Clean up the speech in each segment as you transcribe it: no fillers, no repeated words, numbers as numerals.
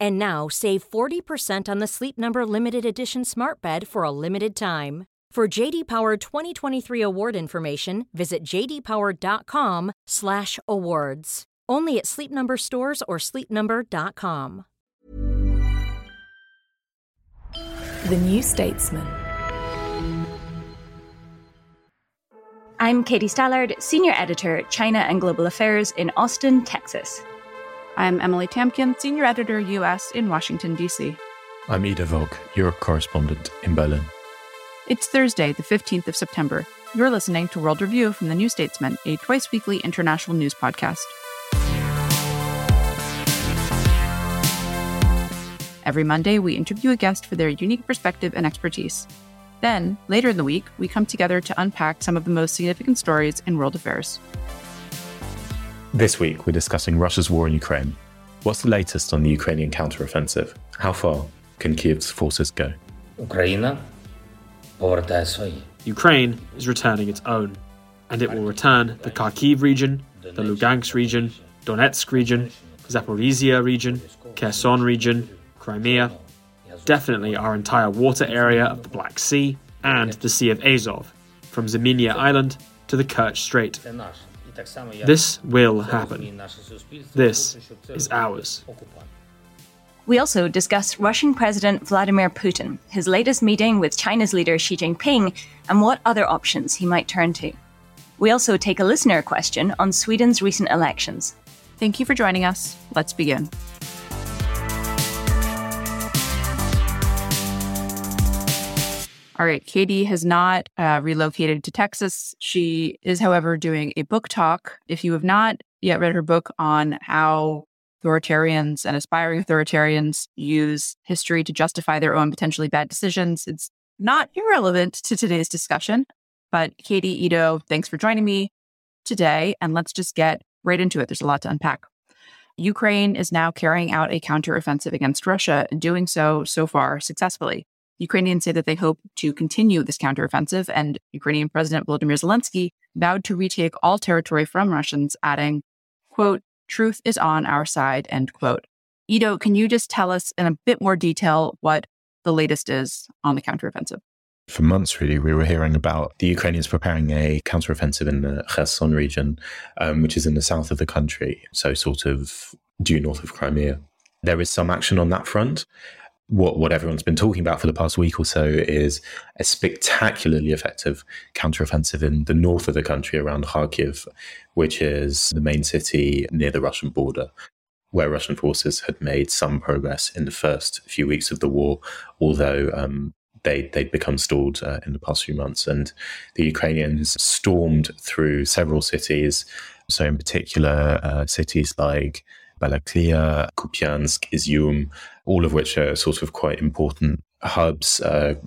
And now, save 40% on the Sleep Number Limited Edition Smart Bed for a limited time. For J.D. Power 2023 award information, visit jdpower.com/awards. Only at Sleep Number stores or sleepnumber.com. The New Statesman. I'm Katie Stallard, Senior Editor, China and Global Affairs in Austin, Texas. I'm Emily Tamkin, Senior Editor, U.S. in Washington, D.C. I'm Ida Vogt, Europe Correspondent in Berlin. It's Thursday, the 15th of September. You're listening to World Review from the New Statesman, a twice-weekly international news podcast. Every Monday, we interview a guest for their unique perspective and expertise. Then, later in the week, we come together to unpack some of the most significant stories in world affairs. This week, we're discussing Russia's war in Ukraine. What's the latest on the Ukrainian counteroffensive? How far can Kiev's forces go? Ukraine is returning its own, and it will return the Kharkiv region, the Lugansk region, Donetsk region, Zaporizhia region, Kherson region, Crimea, definitely our entire water area of the Black Sea and the Sea of Azov, from Zemenia Island to the Kerch Strait. This will happen. This is ours. We also discuss Russian President Vladimir Putin, his latest meeting with China's leader Xi Jinping, and what other options he might turn to. We also take a listener question on Sweden's recent elections. Thank you for joining us. Let's begin. All right, Katie has not relocated to Texas. She is, however, doing a book talk. If you have not yet read her book on how authoritarians and aspiring authoritarians use history to justify their own potentially bad decisions, it's not irrelevant to today's discussion. But Katie, Ito, thanks for joining me today. And let's just get right into it. There's a lot to unpack. Ukraine is now carrying out a counteroffensive against Russia, and doing so far successfully. Ukrainians say that they hope to continue this counteroffensive, and Ukrainian President Volodymyr Zelensky vowed to retake all territory from Russians, adding, quote, "Truth is on our side," end quote. Ido, can you just tell us in a bit more detail what the latest is on the counteroffensive? For months, really, we were hearing about the Ukrainians preparing a counteroffensive in the Kherson region, which is in the south of the country, so sort of due north of Crimea. There is some action on that front. What everyone's been talking about for the past week or so is a spectacularly effective counteroffensive in the north of the country around Kharkiv, which is the main city near the Russian border, where Russian forces had made some progress in the first few weeks of the war, although they'd become stalled in the past few months. And the Ukrainians stormed through several cities, so in particular cities like Balaklia, Kupiansk, Izum, all of which are sort of quite important hubs,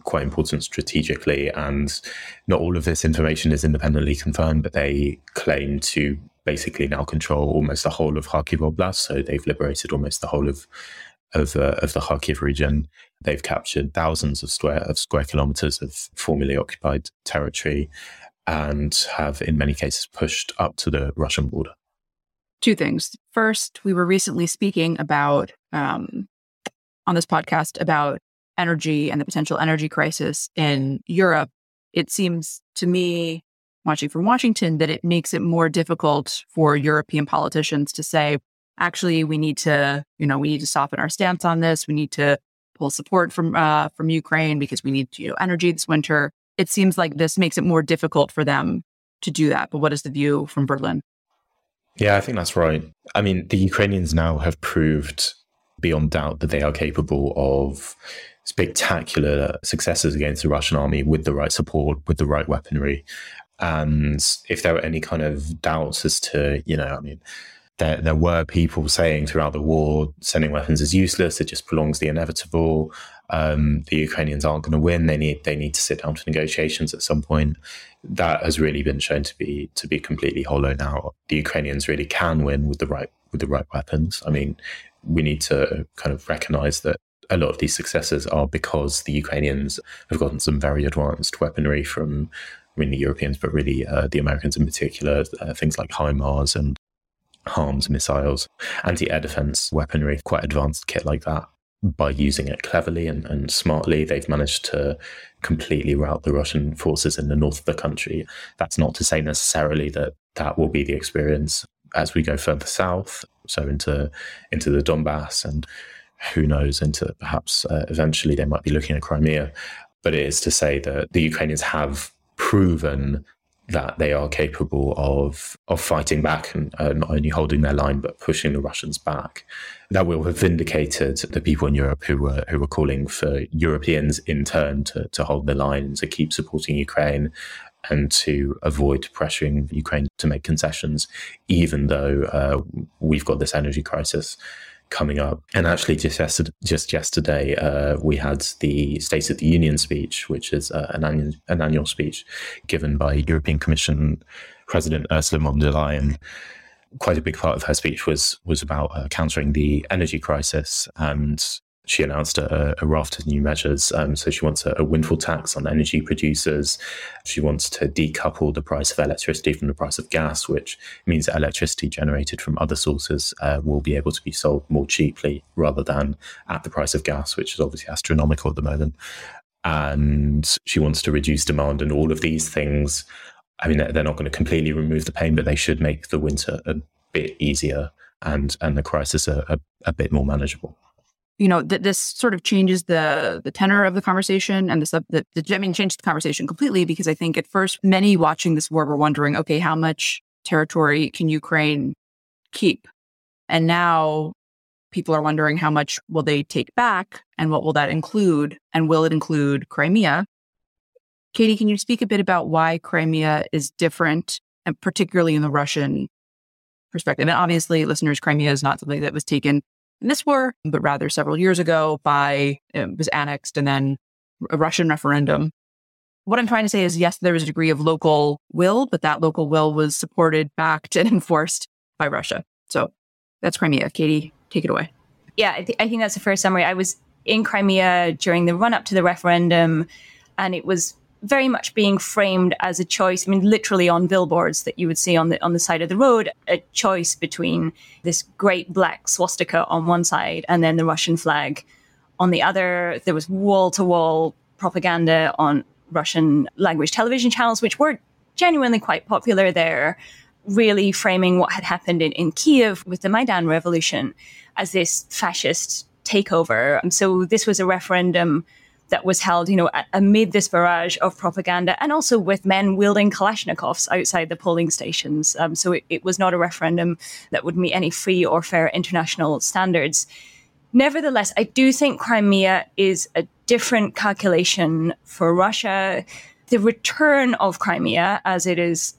quite important strategically. And not all of this information is independently confirmed, but they claim to basically now control almost the whole of Kharkiv Oblast. So they've liberated almost the whole of the Kharkiv region. They've captured thousands of square kilometers of formerly occupied territory and have in many cases pushed up to the Russian border. Two things. First, we were recently speaking about, on this podcast, about energy and the potential energy crisis in Europe. It seems to me, watching from Washington, that it makes it more difficult for European politicians to say, actually, we need to soften our stance on this. We need to pull support from Ukraine because we need energy this winter. it seems like this makes it more difficult for them to do that. But what is the view from Berlin? Yeah, I think that's right. I mean, the Ukrainians now have proved beyond doubt that they are capable of spectacular successes against the Russian army with the right support, with the right weaponry. And if there were any kind of doubts as to, you know, I mean, there were people saying throughout the war, sending weapons is useless, it just prolongs the inevitable. The Ukrainians aren't going to win. They need to sit down to negotiations at some point. That has really been shown to be completely hollow now. The Ukrainians really can win with the right weapons. I mean, we need to kind of recognize that a lot of these successes are because the Ukrainians have gotten some very advanced weaponry from, I mean, the Europeans, but really the Americans in particular, things like HIMARS and HARMS missiles, anti-air defense weaponry, quite advanced kit like that. By using it cleverly and smartly, they've managed to completely rout the Russian forces in the north of the country. That's not to say necessarily that will be the experience as we go further south, so into the Donbass and who knows, into perhaps eventually they might be looking at Crimea. But it is to say that the Ukrainians have proven that they are capable of fighting back and not only holding their line, but pushing the Russians back. That will have vindicated the people in Europe who were calling for Europeans in turn to hold the line, to keep supporting Ukraine and to avoid pressuring Ukraine to make concessions, even though we've got this energy crisis coming up. And actually just yesterday, we had the State of the Union speech, which is an annual speech given by European Commission President Ursula von der Leyen. Quite a big part of her speech was about countering the energy crisis, and she announced a raft of new measures. So she wants a windfall tax on energy producers. She wants to decouple the price of electricity from the price of gas, which means that electricity generated from other sources will be able to be sold more cheaply rather than at the price of gas, which is obviously astronomical at the moment. And she wants to reduce demand, and all of these things, I mean, they're not going to completely remove the pain, but they should make the winter a bit easier and the crisis a bit more manageable. You know, this sort of changes the tenor of the conversation and changed the conversation completely, because I think at first many watching this war were wondering, okay, how much territory can Ukraine keep? And now people are wondering how much will they take back and what will that include? And will it include Crimea? Katie, can you speak a bit about why Crimea is different, and particularly in the Russian perspective? And obviously, listeners, Crimea is not something that was taken in this war, but rather several years ago it was annexed and then a Russian referendum. What I'm trying to say is, yes, there was a degree of local will, but that local will was supported, backed, and enforced by Russia. So that's Crimea. Katie, take it away. Yeah, I think that's a fair summary. I was in Crimea during the run-up to the referendum, and it was very much being framed as a choice. I mean, literally on billboards that you would see on the side of the road, a choice between this great black swastika on one side and then the Russian flag on the other. There was wall-to-wall propaganda on Russian language television channels, which were genuinely quite popular there, really framing what had happened in Kiev with the Maidan revolution as this fascist takeover. And so this was a referendum that was held, you know, amid this barrage of propaganda and also with men wielding Kalashnikovs outside the polling stations. So it was not a referendum that would meet any free or fair international standards. Nevertheless, I do think Crimea is a different calculation for Russia. The return of Crimea, as it is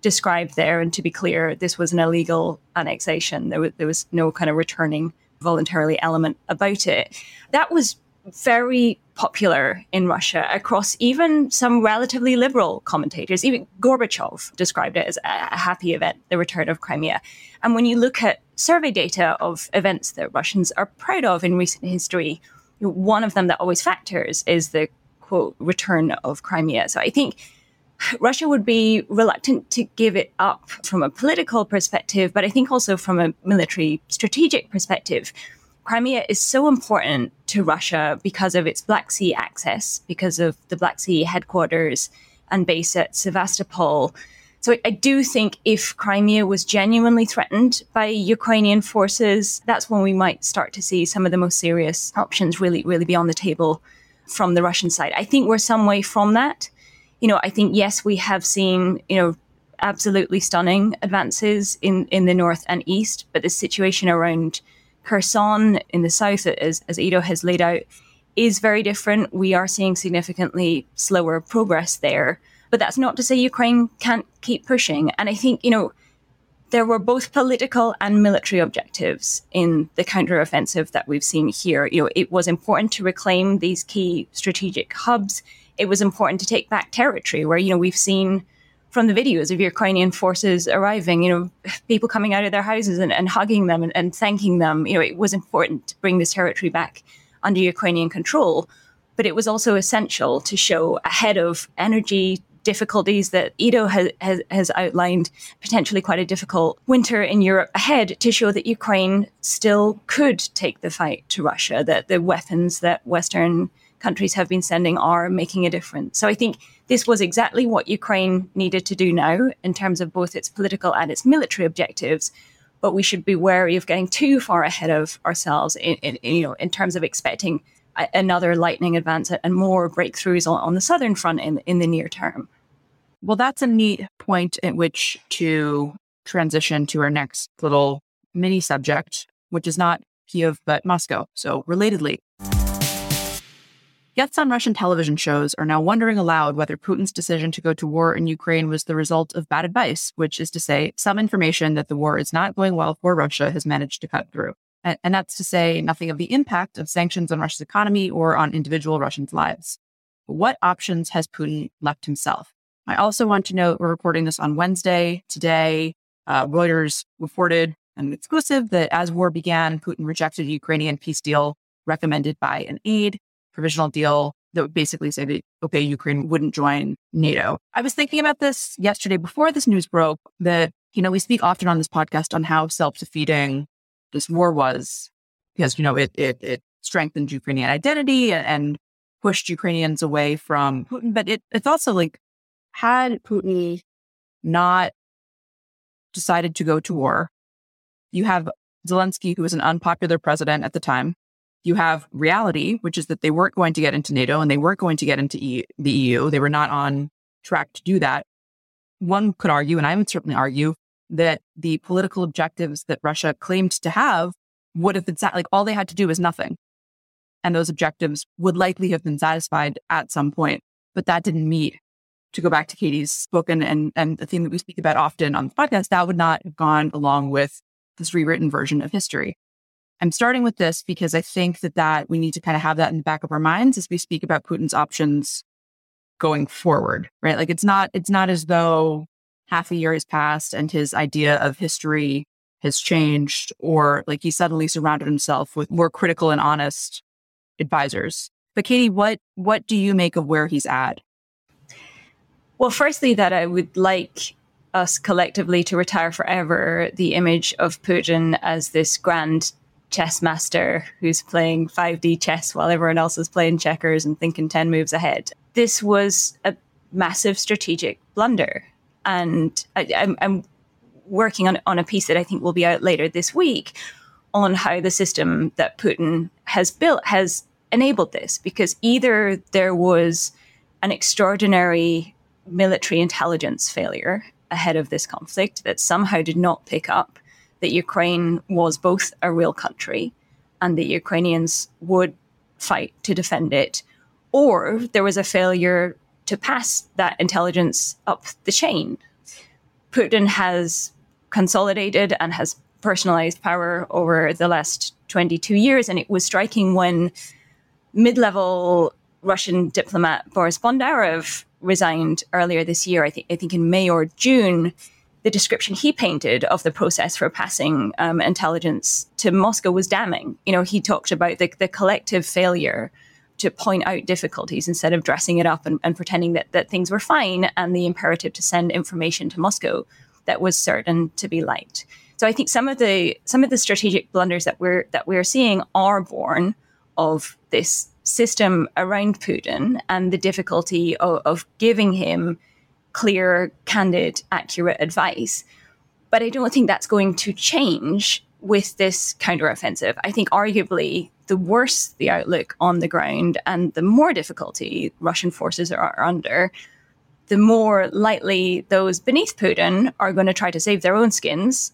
described there, and to be clear, this was an illegal annexation. There was no kind of returning voluntarily element about it. That was very popular in Russia across even some relatively liberal commentators. Even Gorbachev described it as a happy event, the return of Crimea. And when you look at survey data of events that Russians are proud of in recent history, one of them that always factors is the, quote, return of Crimea. So I think Russia would be reluctant to give it up from a political perspective, but I think also from a military strategic perspective. Crimea is so important to Russia because of its Black Sea access, because of the Black Sea headquarters and base at Sevastopol. So I do think if Crimea was genuinely threatened by Ukrainian forces, that's when we might start to see some of the most serious options really be on the table from the Russian side. I think we're some way from that. you know, I think, yes, we have seen, you know, absolutely stunning advances in the north and east, but the situation around Kherson in the south, as Ido has laid out, is very different. We are seeing significantly slower progress there. But that's not to say Ukraine can't keep pushing. And I think, you know, there were both political and military objectives in the counteroffensive that we've seen here. You know, it was important to reclaim these key strategic hubs. It was important to take back territory where, you know, we've seen from the videos of Ukrainian forces arriving, you know, people coming out of their houses and hugging them and thanking them. You know, it was important to bring this territory back under Ukrainian control. But it was also essential to show, ahead of energy difficulties that Ido has outlined, potentially quite a difficult winter in Europe ahead, to show that Ukraine still could take the fight to Russia, that the weapons that Western countries have been sending are making a difference. So I think this was exactly what Ukraine needed to do now in terms of both its political and its military objectives. But we should be wary of getting too far ahead of ourselves in terms of expecting another lightning advance and more breakthroughs on the southern front in the near term. Well, that's a neat point at which to transition to our next little mini subject, which is not Kiev, but Moscow. So relatedly, guests on Russian television shows are now wondering aloud whether Putin's decision to go to war in Ukraine was the result of bad advice, which is to say, some information that the war is not going well for Russia has managed to cut through. And that's to say nothing of the impact of sanctions on Russia's economy or on individual Russians' lives. But what options has Putin left himself? I also want to note, we're recording this on Wednesday. Today, Reuters reported an exclusive that as war began, Putin rejected a Ukrainian peace deal recommended by an aide, provisional deal that would basically say that, okay, Ukraine wouldn't join NATO. I was thinking about this yesterday before this news broke that, you know, we speak often on this podcast on how self-defeating this war was, because, you know, it strengthened Ukrainian identity and pushed Ukrainians away from Putin. But it's also like, had Putin not decided to go to war, you have Zelensky, who was an unpopular president at the time. You have reality, which is that they weren't going to get into NATO and they weren't going to get into the EU. They were not on track to do that. One could argue, and I would certainly argue, that the political objectives that Russia claimed to have would have been like, all they had to do was nothing. And those objectives would likely have been satisfied at some point, but that didn't meet. To go back to Katie's spoken and the theme that we speak about often on the podcast, that would not have gone along with this rewritten version of history. I'm starting with this because I think that we need to kind of have that in the back of our minds as we speak about Putin's options going forward, right? Like it's not as though half a year has passed and his idea of history has changed, or like he suddenly surrounded himself with more critical and honest advisors. But Katie, what do you make of where he's at? Well, firstly, that I would like us collectively to retire forever the image of Putin as this grand chess master who's playing 5D chess while everyone else is playing checkers and thinking 10 moves ahead. This was a massive strategic blunder. And I'm working on a piece that I think will be out later this week on how the system that Putin has built has enabled this, because either there was an extraordinary military intelligence failure ahead of this conflict that somehow did not pick up that Ukraine was both a real country and that Ukrainians would fight to defend it, or there was a failure to pass that intelligence up the chain. Putin has consolidated and has personalized power over the last 22 years. And it was striking when mid-level Russian diplomat Boris Bondarev resigned earlier this year, I think in May or June, the description he painted of the process for passing intelligence to Moscow was damning. You know, he talked about the collective failure to point out difficulties instead of dressing it up and pretending that things were fine, and the imperative to send information to Moscow that was certain to be liked. So I think some of the strategic blunders that we're seeing are born of this system around Putin and the difficulty of giving him clear, candid, accurate advice. But I don't think that's going to change with this counteroffensive. I think arguably the worse the outlook on the ground and the more difficulty Russian forces are under, the more likely those beneath Putin are going to try to save their own skins,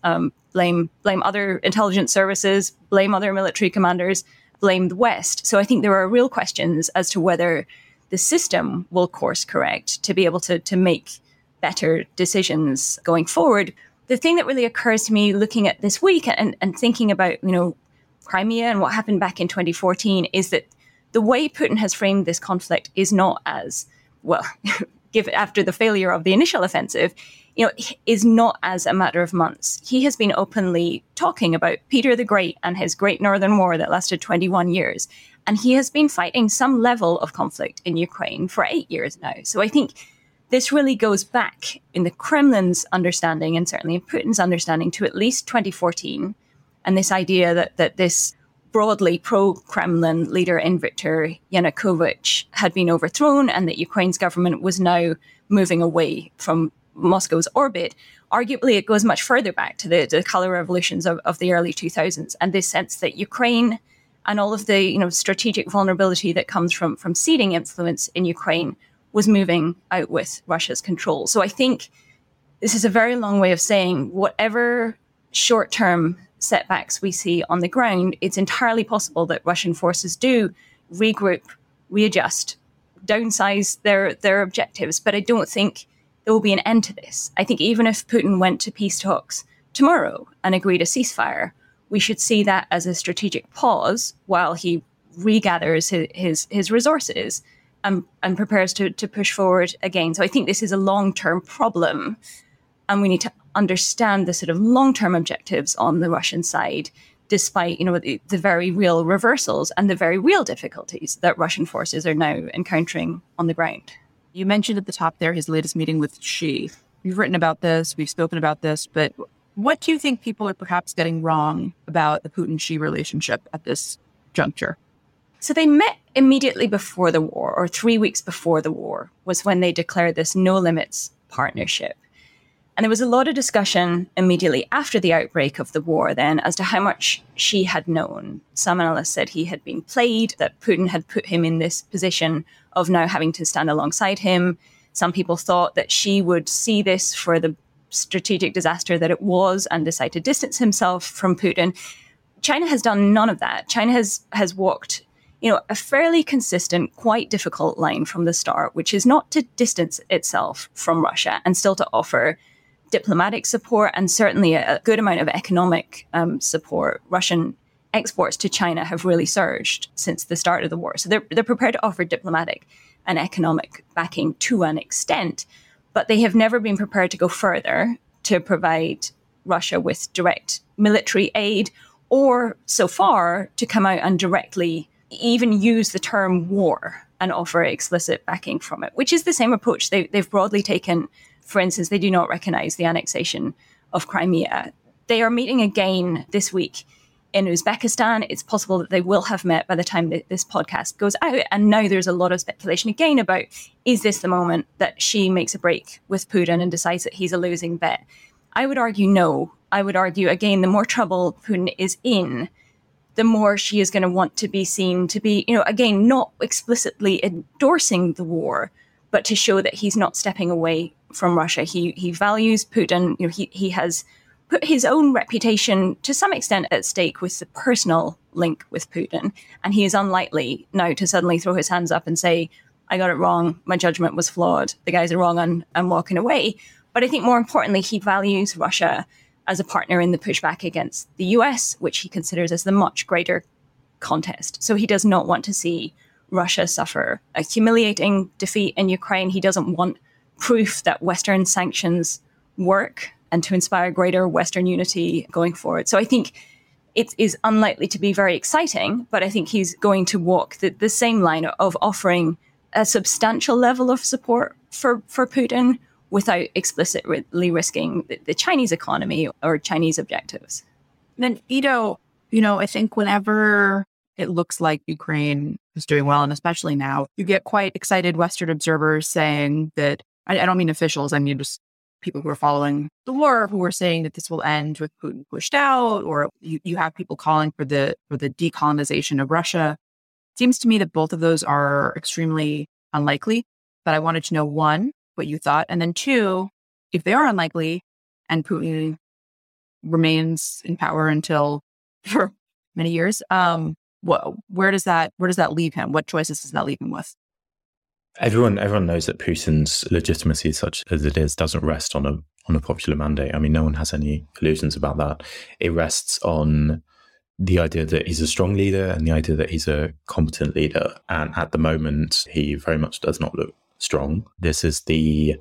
blame other intelligence services, blame other military commanders, blame the West. So I think there are real questions as to whether the system will course correct to be able to make better decisions going forward. The thing that really occurs to me looking at this week and thinking about, you know, Crimea and what happened back in 2014 is that the way Putin has framed this conflict is not as, well, after the failure of the initial offensive, you know, is not as a matter of months. He has been openly talking about Peter the Great and his Great Northern War that lasted 21 years. And he has been fighting some level of conflict in Ukraine for 8 years now. So I think this really goes back in the Kremlin's understanding and certainly in Putin's understanding to at least 2014. And this idea that this broadly pro-Kremlin leader in Viktor Yanukovych had been overthrown and that Ukraine's government was now moving away from Moscow's orbit. Arguably, it goes much further back to the color revolutions of the early 2000s and this sense that Ukraine and all of the, you know, strategic vulnerability that comes from ceding influence in Ukraine was moving out with Russia's control. So I think this is a very long way of saying whatever short-term setbacks we see on the ground, it's entirely possible that Russian forces do regroup, readjust, downsize their objectives. But I don't think there will be an end to this. I think even if Putin went to peace talks tomorrow and agreed a ceasefire, we should see that as a strategic pause while he regathers his resources and prepares to push forward again. So I think this is a long-term problem. And we need to understand the sort of long-term objectives on the Russian side, despite, you know, the very real reversals and the very real difficulties that Russian forces are now encountering on the ground. You mentioned at the top there his latest meeting with Xi. You've written about this, we've spoken about this, but what do you think people are perhaps getting wrong about the Putin-Xi relationship at this juncture? So they met immediately before the war, or 3 weeks before the war, was when they declared this no limits partnership. And there was a lot of discussion immediately after the outbreak of the war then as to how much Xi had known. Some analysts said he had been played, that Putin had put him in this position of now having to stand alongside him. Some people thought that Xi would see this for the strategic disaster that it was and decide to distance himself from Putin. China has done none of that. China has walked, you know, a fairly consistent, quite difficult line from the start, which is not to distance itself from Russia and still to offer diplomatic support and certainly a good amount of economic support. Russian exports to China have really surged since the start of the war. So they're prepared to offer diplomatic and economic backing to an extent, but they have never been prepared to go further to provide Russia with direct military aid or so far to come out and directly even use the term war and offer explicit backing from it, which is the same approach they've broadly taken. For instance, they do not recognize the annexation of Crimea. They are meeting again this week in Uzbekistan. It's possible that they will have met by the time that this podcast goes out. And now there's a lot of speculation again about, is this the moment that Xi makes a break with Putin and decides that he's a losing bet? I would argue no. I would argue, again, the more trouble Putin is in, the more she is going to want to be seen to be, you know, again, not explicitly endorsing the war, but to show that he's not stepping away from Russia. He values Putin. You know, he has put his own reputation to some extent at stake with the personal link with Putin. And he is unlikely now to suddenly throw his hands up and say, I got it wrong. My judgment was flawed. The guys are wrong and walking away. But I think more importantly, he values Russia as a partner in the pushback against the US, which he considers as the much greater contest. So he does not want to see Russia suffer a humiliating defeat in Ukraine. He doesn't want proof that Western sanctions work and to inspire greater Western unity going forward. So I think it is unlikely to be very exciting, but I think he's going to walk the same line of offering a substantial level of support for Putin without explicitly risking the Chinese economy or Chinese objectives. Then, Ido, you know, I think whenever it looks like Ukraine is doing well, and especially now, you get quite excited Western observers saying that, I don't mean officials, I mean just people who are following the war, who are saying that this will end with Putin pushed out, or you have people calling for the decolonization of Russia. It seems to me that both of those are extremely unlikely, but I wanted to know, one, what you thought? And then two, if they are unlikely and Putin remains in power until for many years, where does that leave him? What choices does that leave him with? Everyone knows that Putin's legitimacy, such as it is, doesn't rest on a popular mandate. I mean, no one has any illusions about that. It rests on the idea that he's a strong leader and the idea that he's a competent leader. And at the moment, he very much does not look strong. This is the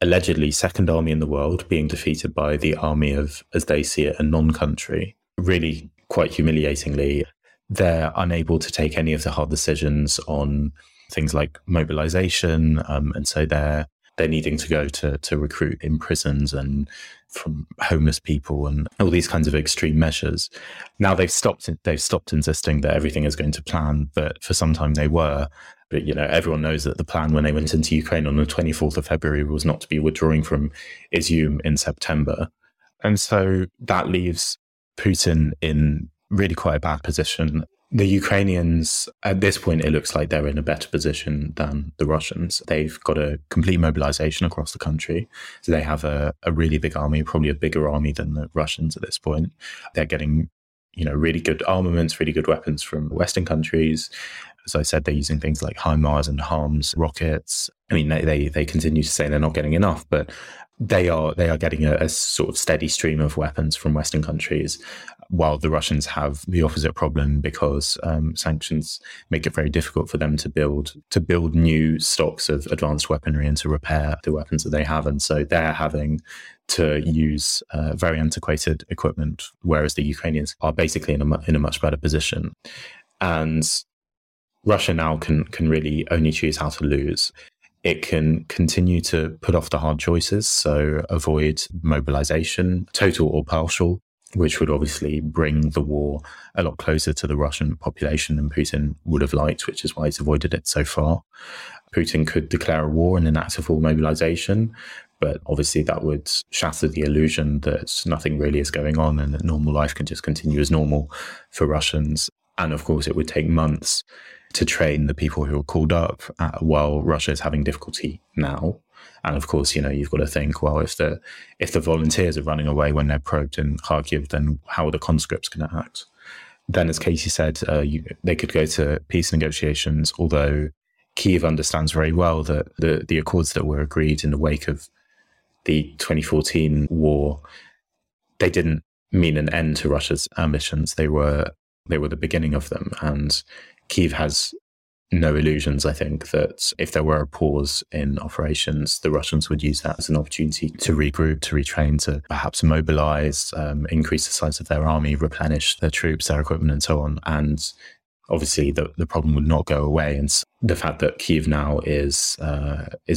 allegedly second army in the world being defeated by the army of, as they see it, a non-country. Really, quite humiliatingly, they're unable to take any of the hard decisions on things like mobilization. And so they're needing to go to recruit in prisons and from homeless people and all these kinds of extreme measures. Now they've stopped insisting that everything is going to plan, but for some time they were. But, you know, everyone knows that the plan when they went into Ukraine on the 24th of February was not to be withdrawing from Izum in September. And so that leaves Putin in really quite a bad position. The Ukrainians, at this point, it looks like they're in a better position than the Russians. They've got a complete mobilization across the country. So they have a really big army, probably a bigger army than the Russians at this point. They're getting, you know, really good armaments, really good weapons from Western countries. As I said, they're using things like HIMARS and HARMS rockets. I mean, they continue to say they're not getting enough, but they are getting a sort of steady stream of weapons from Western countries, while the Russians have the opposite problem because sanctions make it very difficult for them to build new stocks of advanced weaponry and to repair the weapons that they have. And so they're having to use very antiquated equipment, whereas the Ukrainians are basically in a much better position. And Russia now can really only choose how to lose. It can continue to put off the hard choices, so avoid mobilization, total or partial, which would obviously bring the war a lot closer to the Russian population than Putin would have liked, which is why he's avoided it so far. Putin could declare a war and enact a full mobilization, but obviously that would shatter the illusion that nothing really is going on and that normal life can just continue as normal for Russians. And of course, it would take months to train the people who are called up while Russia is having difficulty now. And of course, you know, you've got to think, well, if the volunteers are running away when they're probed in Kharkiv, then how are the conscripts going to act? Then, as Katie said, they could go to peace negotiations, although Kyiv understands very well that the accords that were agreed in the wake of the 2014 war, they didn't mean an end to Russia's ambitions. They were the beginning of them. And Kyiv has no illusions, I think, that if there were a pause in operations, the Russians would use that as an opportunity to regroup, to retrain, to perhaps mobilize, increase the size of their army, replenish their troops, their equipment, and so on. And obviously, the problem would not go away. And the fact that Kyiv now is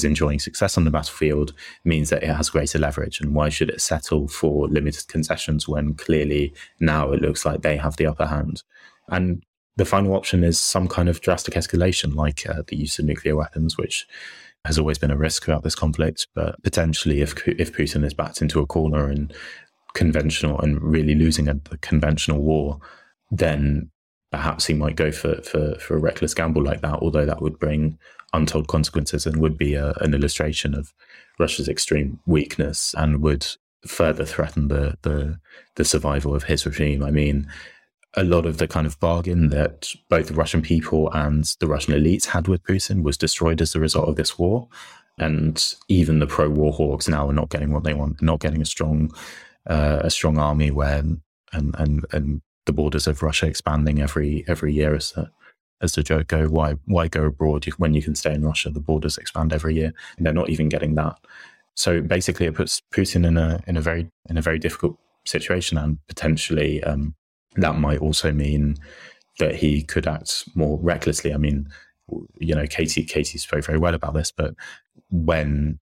enjoying success on the battlefield means that it has greater leverage. And why should it settle for limited concessions when clearly now it looks like they have the upper hand? And the final option is some kind of drastic escalation, like the use of nuclear weapons, which has always been a risk throughout this conflict. But potentially, if Putin is backed into a corner and conventional and really losing the conventional war, then perhaps he might go for a reckless gamble like that, although that would bring untold consequences and would be an illustration of Russia's extreme weakness and would further threaten the survival of his regime. I mean, a lot of the kind of bargain that both the Russian people and the Russian elites had with Putin was destroyed as a result of this war. And even the pro-war hawks now are not getting what they want, not getting a strong army and the borders of Russia expanding every year as the joke go. Why go abroad when you can stay in Russia? The borders expand every year. And they're not even getting that. So basically it puts Putin in a very difficult situation, and potentially that might also mean that he could act more recklessly. I mean, you know, Katie spoke very well about this, but when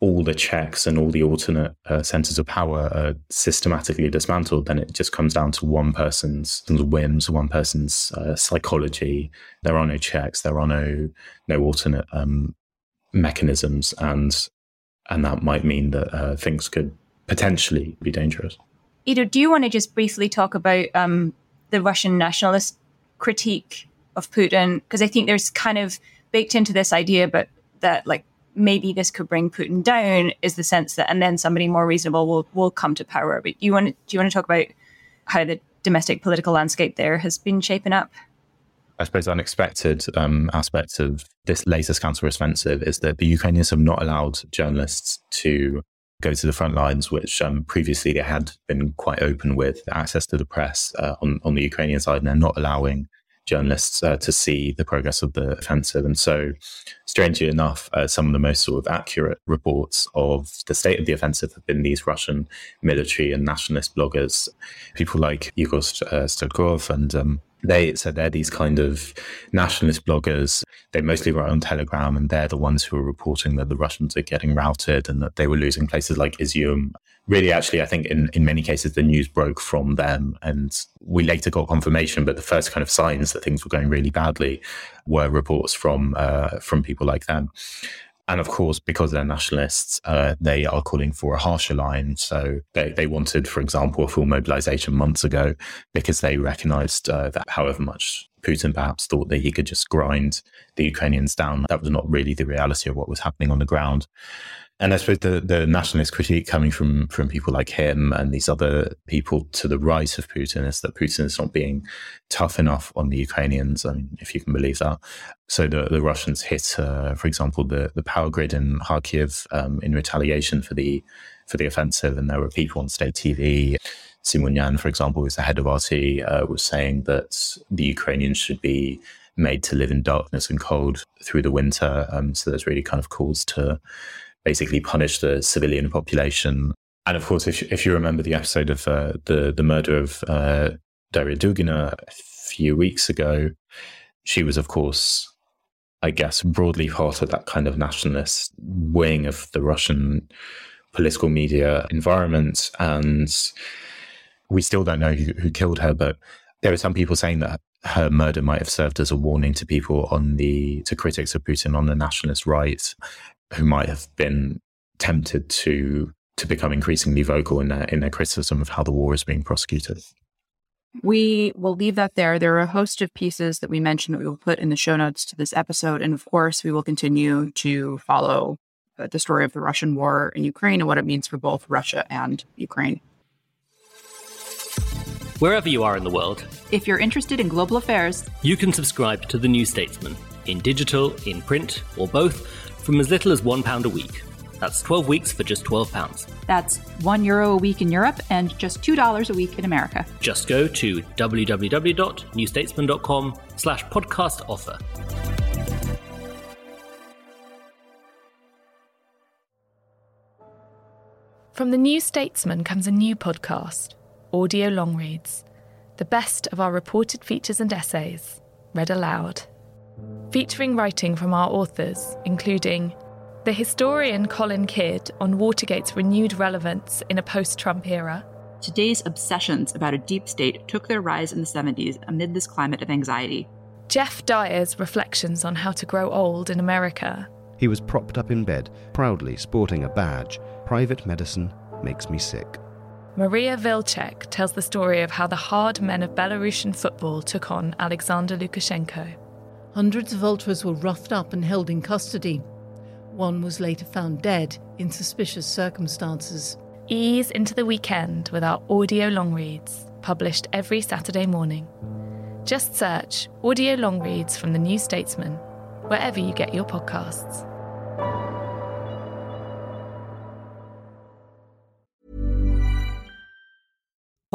all the checks and all the alternate centres of power are systematically dismantled, then it just comes down to one person's whims, one person's psychology. There are no checks, there are no alternate mechanisms, and that might mean that things could potentially be dangerous. Ida, do you want to just briefly talk about the Russian nationalist critique of Putin? Because I think there's kind of baked into this idea, but that like maybe this could bring Putin down is the sense that, and then somebody more reasonable will come to power. But do you want to talk about how the domestic political landscape there has been shaping up? I suppose unexpected aspects of this latest counter-offensive is that the Ukrainians have not allowed journalists to go to the front lines, which previously they had been quite open with, access to the press on the Ukrainian side, and they're not allowing journalists to see the progress of the offensive. And so, strangely enough, some of the most sort of accurate reports of the state of the offensive have been these Russian military and nationalist bloggers, people like Igor Stolgov, and they said they're these kind of nationalist bloggers. They mostly write on Telegram, and they're the ones who are reporting that the Russians are getting routed and that they were losing places like Izium. Really, actually, I think in many cases, the news broke from them, and we later got confirmation, but the first kind of signs that things were going really badly were reports from people like them. And of course, because they're nationalists, they are calling for a harsher line. So they wanted, for example, a full mobilization months ago, because they recognized that however much Putin perhaps thought that he could just grind the Ukrainians down, that was not really the reality of what was happening on the ground. And I suppose the nationalist critique coming from people like him and these other people to the right of Putin is that Putin is not being tough enough on the Ukrainians, I mean, if you can believe that. So the Russians hit, for example, the power grid in Kharkiv in retaliation for the offensive. And there were people on state TV. Simonyan, for example, who's the head of RT, was saying that the Ukrainians should be made to live in darkness and cold through the winter. So there's really kind of calls to basically punish the civilian population. And of course, if you remember the episode of the murder of Daria Dugina a few weeks ago, she was, of course, I guess, broadly part of that kind of nationalist wing of the Russian political media environment. And we still don't know who killed her, but there are some people saying that her murder might have served as a warning to people to critics of Putin on the nationalist right, who might have been tempted to become increasingly vocal in their criticism of how the war is being prosecuted. We will leave that there. There are a host of pieces that we mentioned that we will put in the show notes to this episode. And of course, we will continue to follow the story of the Russian war in Ukraine and what it means for both Russia and Ukraine. Wherever you are in the world, if you're interested in global affairs, you can subscribe to The New Statesman, in digital, in print, or both, from as little as £1 a week. That's 12 weeks for just £12. That's €1 a week in Europe and just $2 a week in America. Just go to www.newstatesman.com/podcast offer. From The New Statesman comes a new podcast, Audio Long Reads, the best of our reported features and essays, read aloud. Featuring writing from our authors, including the historian Colin Kidd on Watergate's renewed relevance in a post-Trump era. Today's obsessions about a deep state took their rise in the 70s amid this climate of anxiety. Jeff Dyer's reflections on how to grow old in America. He was propped up in bed, proudly sporting a badge. Private medicine makes me sick. Maria Vilcek tells the story of how the hard men of Belarusian football took on Alexander Lukashenko. Hundreds of ultras were roughed up and held in custody. One was later found dead in suspicious circumstances. Ease into the weekend with our audio long reads, published every Saturday morning. Just search Audio Long Reads from The New Statesman, wherever you get your podcasts.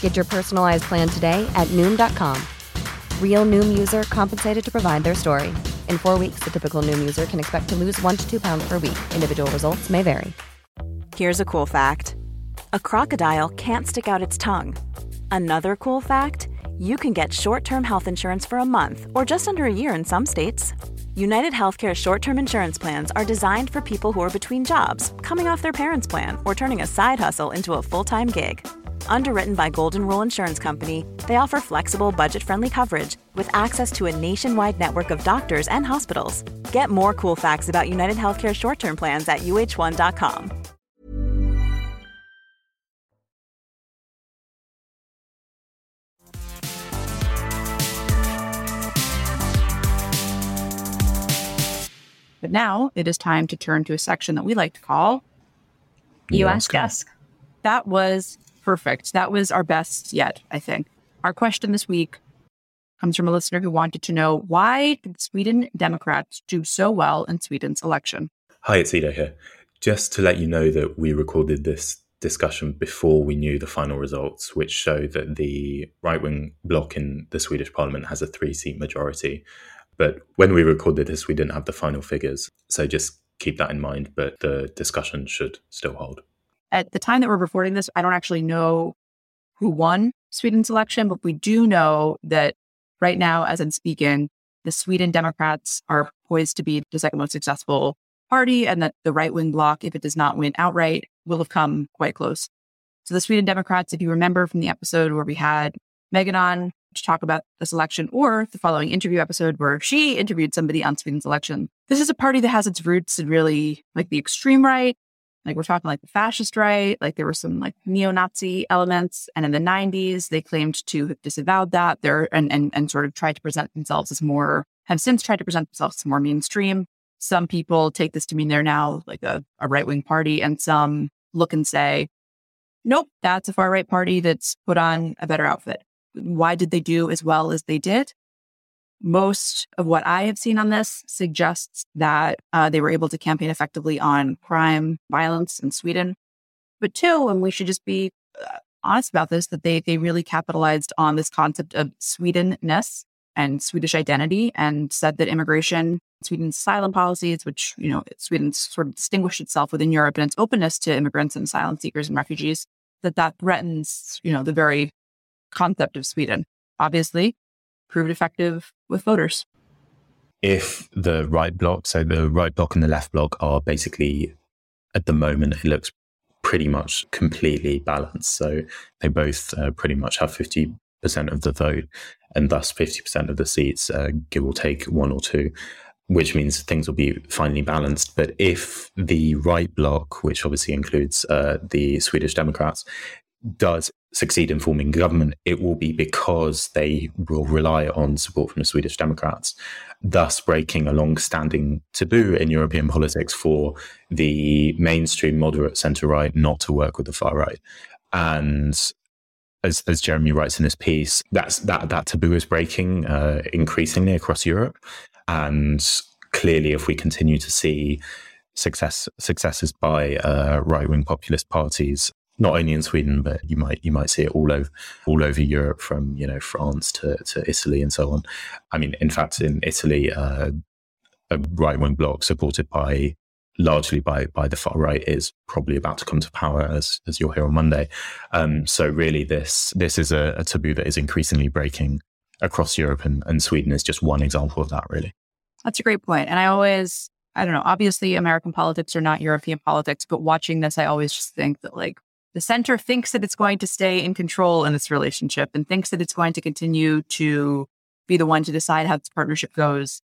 Get your personalized plan today at Noom.com. Real Noom user compensated to provide their story. In 4 weeks, the typical Noom user can expect to lose 1 to 2 pounds per week. Individual results may vary. Here's a cool fact. A crocodile can't stick out its tongue. Another cool fact, you can get short-term health insurance for a month or just under a year in some states. United Healthcare short-term insurance plans are designed for people who are between jobs, coming off their parents' plan, or turning a side hustle into a full-time gig. Underwritten by Golden Rule Insurance Company, they offer flexible, budget-friendly coverage with access to a nationwide network of doctors and hospitals. Get more cool facts about United Healthcare short-term plans at UH1.com. But now it is time to turn to a section that we like to call U.S. Desk. That was perfect. That was our best yet, I think. Our question this week comes from a listener who wanted to know, why did Sweden Democrats do so well in Sweden's election? Hi, it's Ida here. Just to let you know that we recorded this discussion before we knew the final results, which show that the right-wing bloc in the Swedish parliament has a 3-seat majority. But when we recorded this, we didn't have the final figures. So just keep that in mind, but the discussion should still hold. At the time that we're recording this, I don't actually know who won Sweden's election, but we do know that right now, as I'm speaking, the Sweden Democrats are poised to be the second most successful party, and that the right-wing bloc, if it does not win outright, will have come quite close. So the Sweden Democrats, if you remember from the episode where we had Megan on to talk about this election, or the following interview episode where she interviewed somebody on Sweden's election. This is a party that has its roots in really like the extreme right. Like we're talking like the fascist right, like there were some like neo-Nazi elements. And in the 90s, they claimed to have disavowed that there and sort of tried to present themselves as more, have since tried to present themselves as more mainstream. Some people take this to mean they're now like a right-wing party, and some look and say, nope, that's a far-right party that's put on a better outfit. Why did they do as well as they did? Most of what I have seen on this suggests that they were able to campaign effectively on crime, violence in Sweden. But two, and we should just be honest about this, that they really capitalized on this concept of Swedenness and Swedish identity, and said that immigration, Sweden's asylum policies, which, you know, Sweden sort of distinguished itself within Europe in its openness to immigrants and asylum seekers and refugees, that threatens, you know, the very concept of Sweden. Obviously, proved effective with voters. If the right bloc, so the right bloc and the left bloc are basically, at the moment, it looks pretty much completely balanced. So they both pretty much have 50% of the vote, and thus 50% of the seats, give or take one or two, which means things will be finely balanced. But if the right bloc, which obviously includes the Swedish Democrats, does succeed in forming government, it will be because they will rely on support from the Swedish Democrats, thus breaking a long-standing taboo in European politics for the mainstream moderate centre-right not to work with the far-right. And as Jeremy writes in this piece, that taboo is breaking increasingly across Europe. And clearly, if we continue to see successes by right-wing populist parties, not only in Sweden, but you might see it all over Europe, from, you know, France to Italy and so on. I mean, in fact, in Italy, a right-wing bloc supported largely by the far right is probably about to come to power, as you'll hear on Monday. So really, this is a taboo that is increasingly breaking across Europe, and Sweden is just one example of that. Really, that's a great point, and I don't know. Obviously, American politics are not European politics, but watching this, I always just think that like, the center thinks that it's going to stay in control in this relationship and thinks that it's going to continue to be the one to decide how this partnership goes.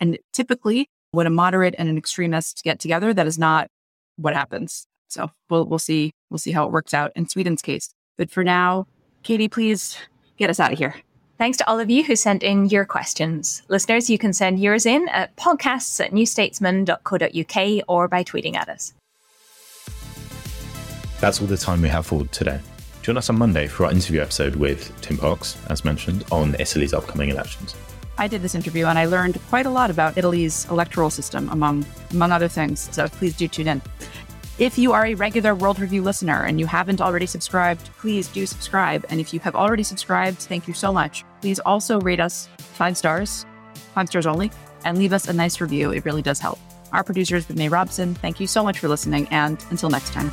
And typically, when a moderate and an extremist get together, that is not what happens. So we'll see how it works out in Sweden's case. But for now, Katie, please get us out of here. Thanks to all of you who sent in your questions. Listeners, you can send yours in at podcasts@newstatesman.co.uk or by tweeting at us. That's all the time we have for today. Join us on Monday for our interview episode with Tim Parkes, as mentioned, on Italy's upcoming elections. I did this interview and I learned quite a lot about Italy's electoral system, among other things. So please do tune in. If you are a regular World Review listener and you haven't already subscribed, please do subscribe. And if you have already subscribed, thank you so much. Please also rate us 5 stars, 5 stars only, and leave us a nice review. It really does help. Our producer is May Robson. Thank you so much for listening, and until next time.